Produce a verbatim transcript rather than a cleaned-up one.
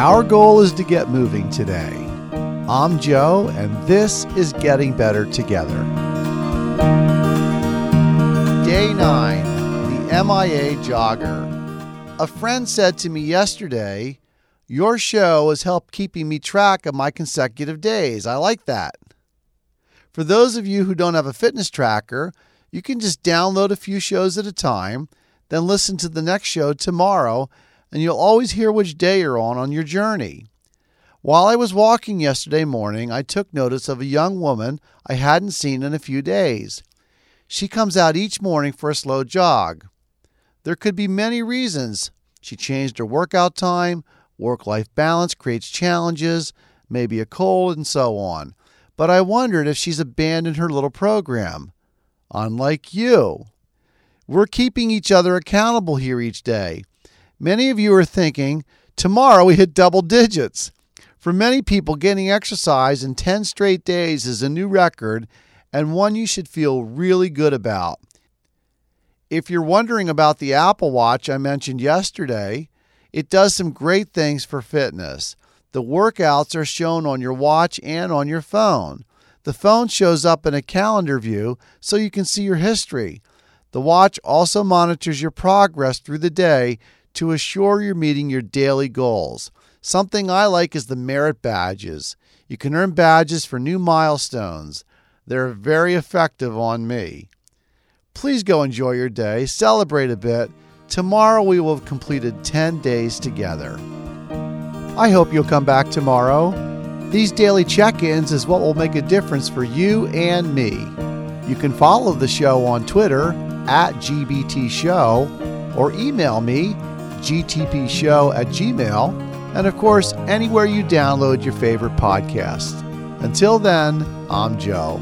Our goal is to get moving today. I'm Joe, and this is Getting Better Together. Day nine, the M I A Jogger. A friend said to me yesterday, "Your show has helped keeping me track of my consecutive days. I like that." For those of you who don't have a fitness tracker, you can just download a few shows at a time, then listen to the next show tomorrow, and you'll always hear which day you're on on your journey. While I was walking yesterday morning, I took notice of a young woman I hadn't seen in a few days. She comes out each morning for a slow jog. There could be many reasons. She changed her workout time, work-life balance creates challenges, maybe a cold, and so on. But I wondered if she's abandoned her little program. Unlike you. We're keeping each other accountable here each day. Many of you are thinking, tomorrow we hit double digits. For many people, getting exercise in ten straight days is a new record and one you should feel really good about. If you're wondering about the Apple Watch I mentioned yesterday, it does some great things for fitness. The workouts are shown on your watch and on your phone. The phone shows up in a calendar view so you can see your history. The watch also monitors your progress through the day to assure you're meeting your daily goals. Something I like is the merit badges. You can earn badges for new milestones. They're very effective on me. Please go enjoy your day, celebrate a bit. Tomorrow we will have completed ten days together. I hope you'll come back tomorrow. These daily check-ins is what will make a difference for you and me. You can follow the show on Twitter at G B T Show or email me G T P show at gmail, and of course anywhere you download your favorite podcast. Until then, I'm Joe.